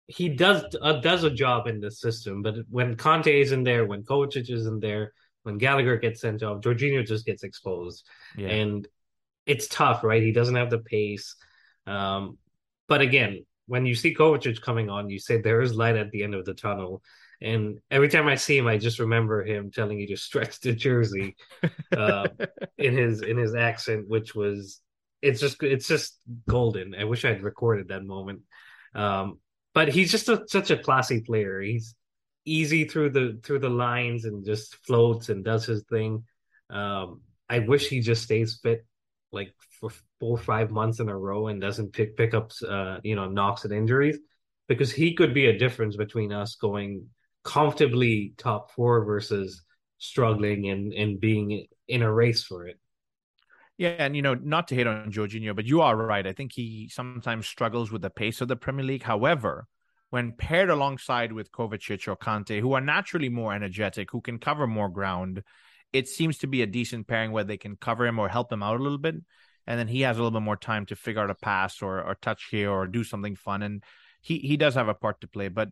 he does a job in this system. But when Conte is in there, when Kovacic is in there, when Gallagher gets sent off, Jorginho just gets exposed. Yeah. And it's tough, right? He doesn't have the pace. But again, when you see Kovacic coming on, you say there is light at the end of the tunnel. And every time I see him, I just remember him telling you to stretch the jersey in his accent, which was it's just golden. I wish I'd recorded that moment. But he's just such a classy player. He's easy through the lines and just floats and does his thing. I wish he just stays fit like for 4 or 5 months in a row and doesn't pick up knocks and injuries, because he could be a difference between us going comfortably top four versus struggling and being in a race for it. Yeah, and not to hate on Jorginho, but you are right. I think he sometimes struggles with the pace of the Premier League. However, when paired alongside with Kovacic or Kante, who are naturally more energetic, who can cover more ground, it seems to be a decent pairing where they can cover him or help him out a little bit, and then he has a little bit more time to figure out a pass or touch here or do something fun. And he does have a part to play. But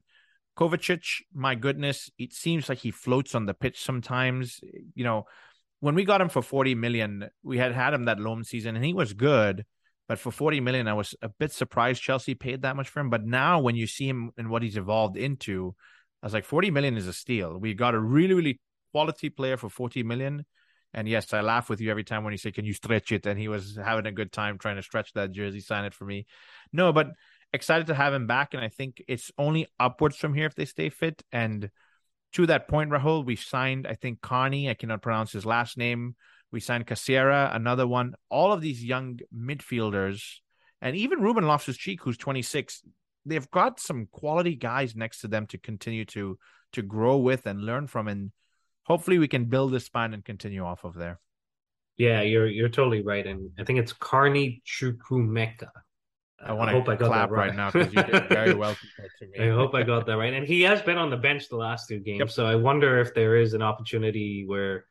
Kovacic, my goodness, it seems like he floats on the pitch sometimes. When we got him for 40 million, we had him that loan season and he was good. But for 40 million, I was a bit surprised Chelsea paid that much for him. But now when you see him and what he's evolved into, I was like, 40 million is a steal. We got a really, really quality player for 40 million. And yes, I laugh with you every time when you say, can you stretch it? And he was having a good time trying to stretch that jersey, sign it for me. No, but excited to have him back. And I think it's only upwards from here if they stay fit. And to that point, Rahul, we signed, I think, Carney. I cannot pronounce his last name. We signed Casera, another one. All of these young midfielders, and even Ruben Loftus-Cheek, who's 26, they've got some quality guys next to them to continue to grow with and learn from. And hopefully we can build this span and continue off of there. Yeah, you're totally right. And I think it's Karni Chukwuemeka. I want to clap right now because you did very well compared to me. I hope I got that right. And he has been on the bench the last two games. Yep. So I wonder if there is an opportunity where,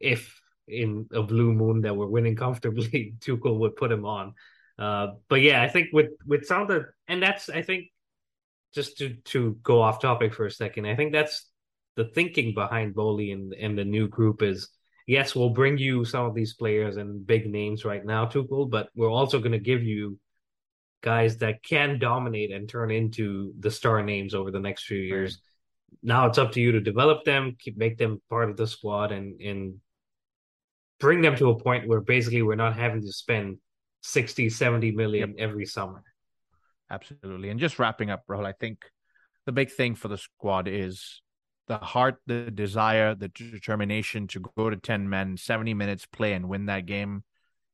if in a blue moon that we're winning comfortably, Tuchel would put him on. But yeah, I think with Southampton, and that's, I think, just to go off topic for a second, I think that's the thinking behind Bowley and the new group is, yes, we'll bring you some of these players and big names right now, Tuchel, but we're also going to give you guys that can dominate and turn into the star names over the next few years. Right. Now it's up to you to develop them, make them part of the squad, and bring them to a point where basically we're not having to spend 60, 70 million every summer. Absolutely. And just wrapping up, Rahul, I think the big thing for the squad is the heart, the desire, the determination to go to 10 men, 70 minutes, play and win that game.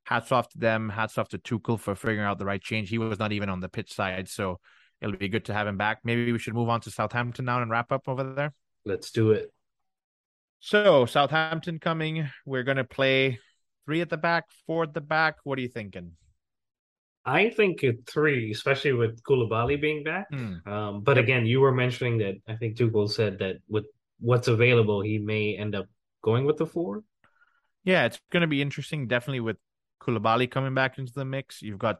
Hats off to them. Hats off to Tuchel for figuring out the right change. He was not even on the pitch side, so it'll be good to have him back. Maybe we should move on to Southampton now and wrap up over there. Let's do it. So Southampton coming. We're going to play 3 at the back, 4 at the back. What are you thinking? I think 3, especially with Koulibaly being back. But again, you were mentioning that I think Tuchel said that with what's available, he may end up going with the 4. Yeah, it's going to be interesting. Definitely with Koulibaly coming back into the mix. You've got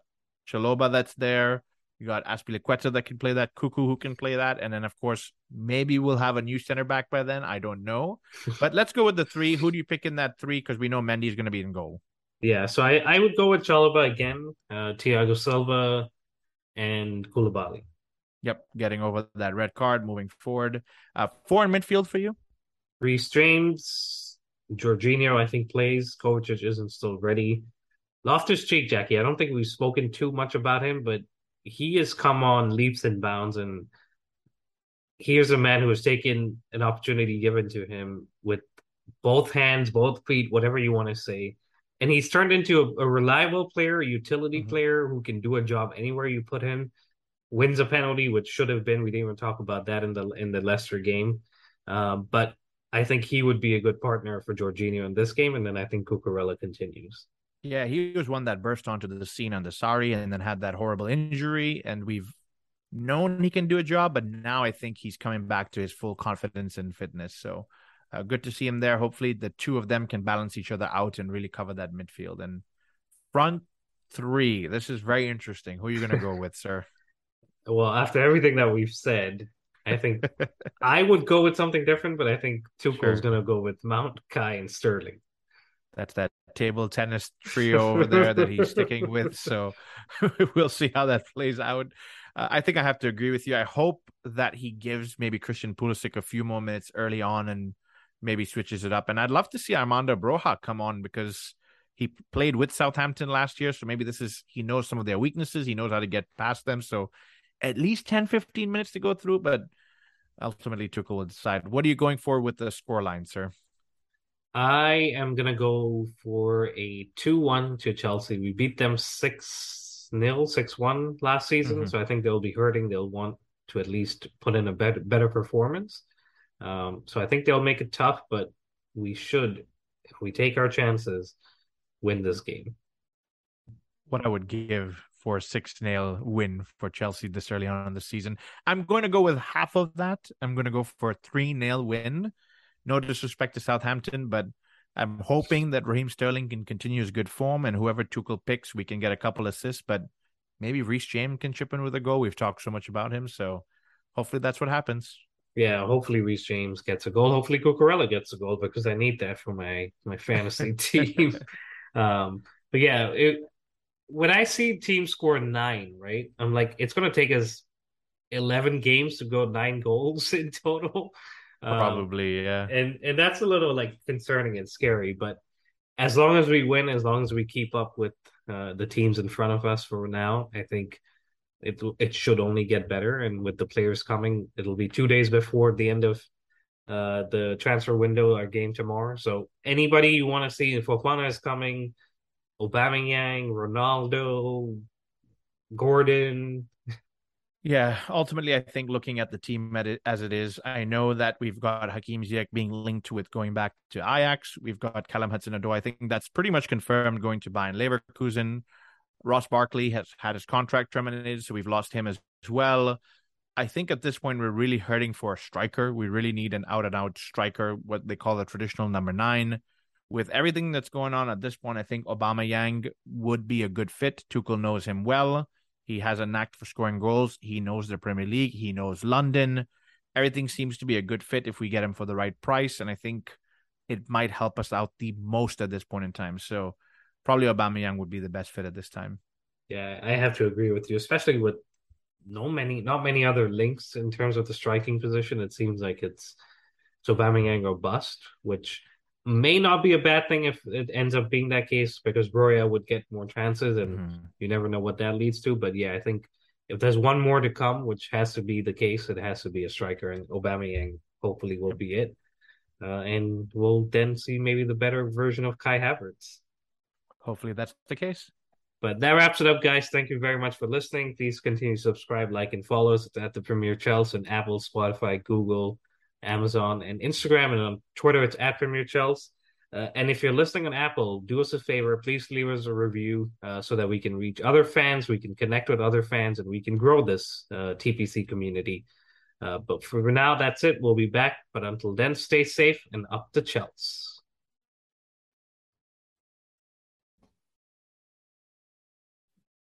Chalobah that's there. You got Azpilicueta that can play that, Cuckoo who can play that. And then, of course, maybe we'll have a new center back by then. I don't know. But let's go with the 3. Who do you pick in that 3? Because we know Mendy is going to be in goal. Yeah, so I would go with Chalobah again, Thiago Silva, and Koulibaly. Yep, getting over that red card, moving forward. 4 in midfield for you? Reece James, Jorginho, I think, plays. Kovacic isn't still ready. Loftus-Cheek, Jackie, I don't think we've spoken too much about him, but he has come on leaps and bounds, and here's a man who has taken an opportunity given to him with both hands, both feet, whatever you want to say. And he's turned into a reliable player, a utility player who can do a job anywhere you put him. Wins a penalty, which should have been. We didn't even talk about that in the Leicester game. But I think he would be a good partner for Jorginho in this game. And then I think Cucurella continues. Yeah, he was one that burst onto the scene on the Sarri and then had that horrible injury. And we've known he can do a job, but now I think he's coming back to his full confidence and fitness. So good to see him there. Hopefully the two of them can balance each other out and really cover that midfield. And front 3, this is very interesting. Who are you going to go with, sir? Well, after everything that we've said, I think I would go with something different, but I think Tuchel is going to go with Mount, Kai, and Sterling. That's that table tennis trio over there that he's sticking with. So we'll see how that plays out. I think I have to agree with you. I hope that he gives maybe Christian Pulisic a few more minutes early on and maybe switches it up. And I'd love to see Armando Broja come on because he played with Southampton last year. So maybe he knows some of their weaknesses. He knows how to get past them. So at least 10, 15 minutes to go through. But ultimately, Tuchel will decide. What are you going for with the scoreline, sir? I am going to go for a 2-1 to Chelsea. We beat them 6-0, 6-1 last season. So I think they'll be hurting. They'll want to at least put in a better performance. So I think they'll make it tough, but we should, if we take our chances, win this game. What I would give for a 6-0 win for Chelsea this early on in the season. I'm going to go with half of that. I'm going to go for a 3-0 win. No disrespect to Southampton, but I'm hoping that Raheem Sterling can continue his good form, and whoever Tuchel picks, we can get a couple assists, but maybe Reece James can chip in with a goal. We've talked so much about him, so hopefully that's what happens. Yeah, hopefully Reece James gets a goal. Hopefully Cucurella gets a goal because I need that for my fantasy team. But yeah, when I see teams score 9, right, I'm like, it's going to take us 11 games to go 9 goals in total. Probably, yeah. And that's a little like concerning and scary, but as long as we win, as long as we keep up with the teams in front of us for now, I think it should only get better. And with the players coming, it'll be 2 days before the end of the transfer window, our game tomorrow. So anybody you want to see, Fofana is coming, Aubameyang, Ronaldo, Gordon. Yeah, ultimately, I think looking at the team as it is, I know that we've got Hakim Ziyech being linked with going back to Ajax. We've got Callum Hudson-Odoi. I think that's pretty much confirmed going to Bayern Leverkusen. Ross Barkley has had his contract terminated, so we've lost him as well. I think at this point, we're really hurting for a striker. We really need an out-and-out striker, what they call the traditional number 9. With everything that's going on at this point, I think Aubameyang would be a good fit. Tuchel knows him well. He has a knack for scoring goals. He knows the Premier League. He knows London. Everything seems to be a good fit if we get him for the right price. And I think it might help us out the most at this point in time. So probably Aubameyang would be the best fit at this time. Yeah, I have to agree with you, especially with not many other links in terms of the striking position. It seems like it's Aubameyang or bust, which may not be a bad thing if it ends up being that case, because Broya would get more chances and you never know what that leads to. But yeah, I think if there's one more to come, which has to be the case, it has to be a striker, and Aubameyang hopefully will be it. And we'll then see maybe the better version of Kai Havertz. Hopefully that's the case. But that wraps it up, guys. Thank you very much for listening. Please continue to subscribe, like, and follow us at The Premier Chels on Apple, Spotify, Google, Amazon, and Instagram, and on Twitter it's at Premier Chels. And if you're listening on Apple, do us a favor, please leave us a review so that we can reach other fans, we can connect with other fans, and we can grow this TPC community. But for now, that's it. We'll be back, but until then, stay safe and up the Chels.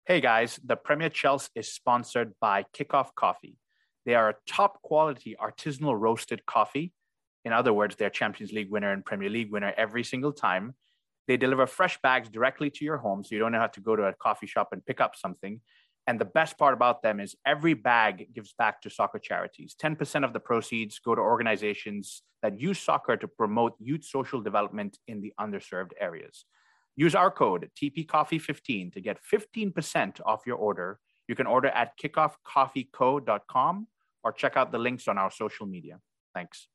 Hey guys, The Premier Chels is sponsored by Kickoff Coffee. They are a top-quality artisanal roasted coffee. In other words, they're Champions League winner and Premier League winner every single time. They deliver fresh bags directly to your home, so you don't have to go to a coffee shop and pick up something. And the best part about them is every bag gives back to soccer charities. 10% of the proceeds go to organizations that use soccer to promote youth social development in the underserved areas. Use our code TPCoffee15 to get 15% off your order. You can order at kickoffcoffeeco.com or check out the links on our social media. Thanks.